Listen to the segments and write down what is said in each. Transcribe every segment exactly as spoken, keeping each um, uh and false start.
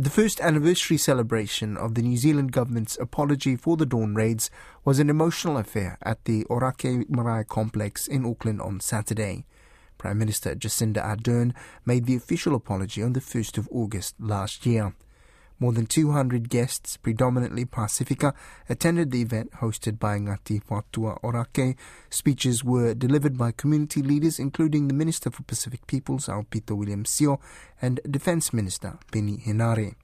The first anniversary celebration of the New Zealand government's apology for the Dawn Raids was an emotional affair at the Ōrākei Marae complex in Auckland on Saturday. Prime Minister Jacinda Ardern made the official apology on the first of August last year. More than two hundred guests, predominantly Pasifika, attended the event hosted by Ngāti Whātua Ōrākei. Speeches were delivered by community leaders, including the Minister for Pacific Peoples, Aupito William Sio, and Defence Minister, Peeni Henare.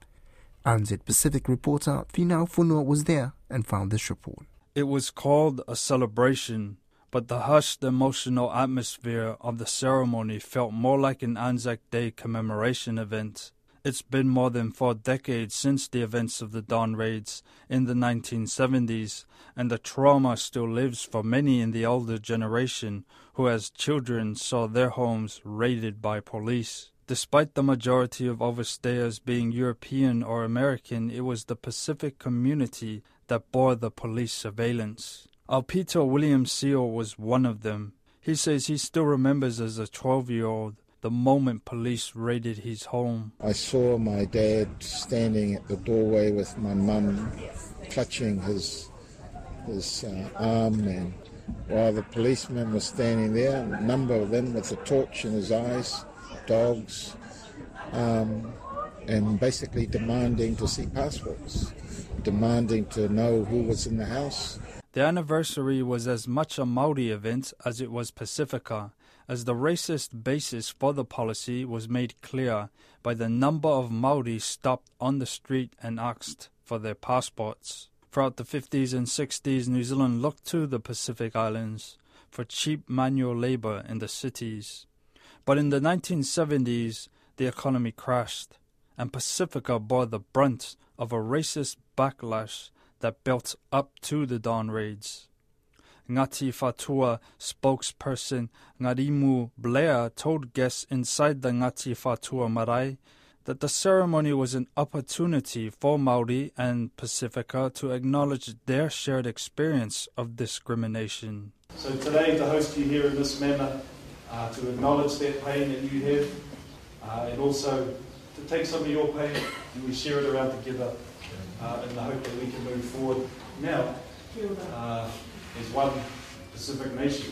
R N Z Pacific reporter Finau Funua was there and found this report. It was called a celebration, but the hushed, emotional atmosphere of the ceremony felt more like an Anzac Day commemoration event. It's been more than four decades since the events of the Dawn Raids in the nineteen seventies, and the trauma still lives for many in the older generation who as children saw their homes raided by police. Despite the majority of overstayers being European or American, it was the Pacific community that bore the police surveillance. Alpito William Seal was one of them. He says he still remembers as a twelve-year-old the moment police raided his home. I saw my dad standing at the doorway with my mum, clutching his his uh, arm, and while the policeman was standing there, a number of them with a torch in his eyes, dogs, um, and basically demanding to see passports, demanding to know who was in the house. The anniversary was as much a Māori event as it was Pasifika, as the racist basis for the policy was made clear by the number of Māori stopped on the street and asked for their passports. Throughout the fifties and sixties, New Zealand looked to the Pacific Islands for cheap manual labour in the cities. But in the nineteen seventies, the economy crashed, and Pasifika bore the brunt of a racist backlash that built up to the Dawn Raids. Ngāti Whātua spokesperson Ngarimu Blair told guests inside the Ngāti Whātua Marae that the ceremony was an opportunity for Māori and Pasifika to acknowledge their shared experience of discrimination. So today to host you here in this manner, uh, to acknowledge that pain that you have, uh, and also to take some of your pain and we share it around together. Uh, in the hope that we can move forward now uh, as one Pacific nation.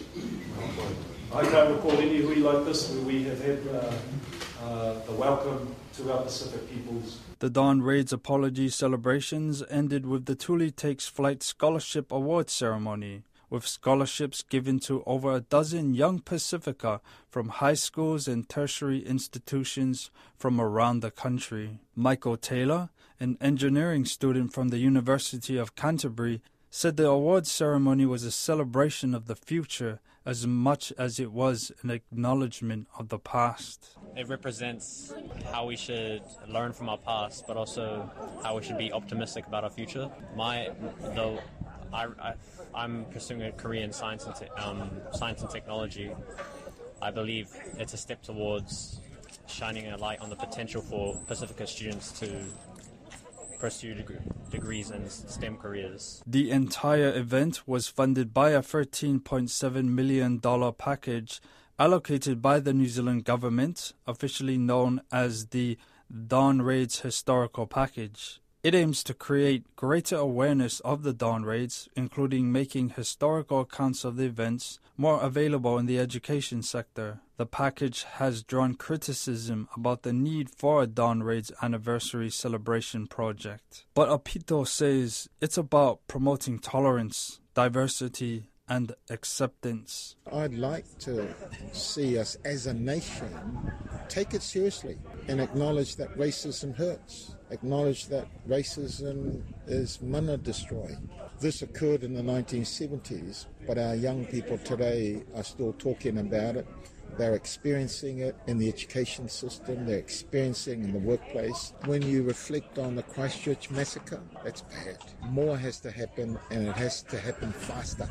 I don't recall any hui like this where we have had uh, uh, the welcome to our Pacific peoples. The Dawn Raids apology celebrations ended with the Tuli Takes Flight Scholarship Award Ceremony, with scholarships given to over a dozen young Pasifika from high schools and tertiary institutions from around the country. Michael Taylor, an engineering student from the University of Canterbury, said the awards ceremony was a celebration of the future as much as it was an acknowledgement of the past. It represents how we should learn from our past, but also how we should be optimistic about our future. My, the, I, I, I'm pursuing a career in science and, te, um, science and technology. I believe it's a step towards shining a light on the potential for Pasifika students to pursue degrees in STEM careers. The entire event was funded by a thirteen point seven million dollars package allocated by the New Zealand government, officially known as the Dawn Raids Historical Package. It aims to create greater awareness of the Dawn Raids, including making historical accounts of the events more available in the education sector. The package has drawn criticism about the need for a Dawn Raids anniversary celebration project. But Aupito says it's about promoting tolerance, diversity and acceptance. I'd like to see us as a nation take it seriously and acknowledge that racism hurts, acknowledge that racism is mana destroy. This occurred in the nineteen seventies, but our young people today are still talking about it. They're experiencing it in the education system, they're experiencing in the workplace. When you reflect on the Christchurch massacre, that's bad. More has to happen, and it has to happen faster.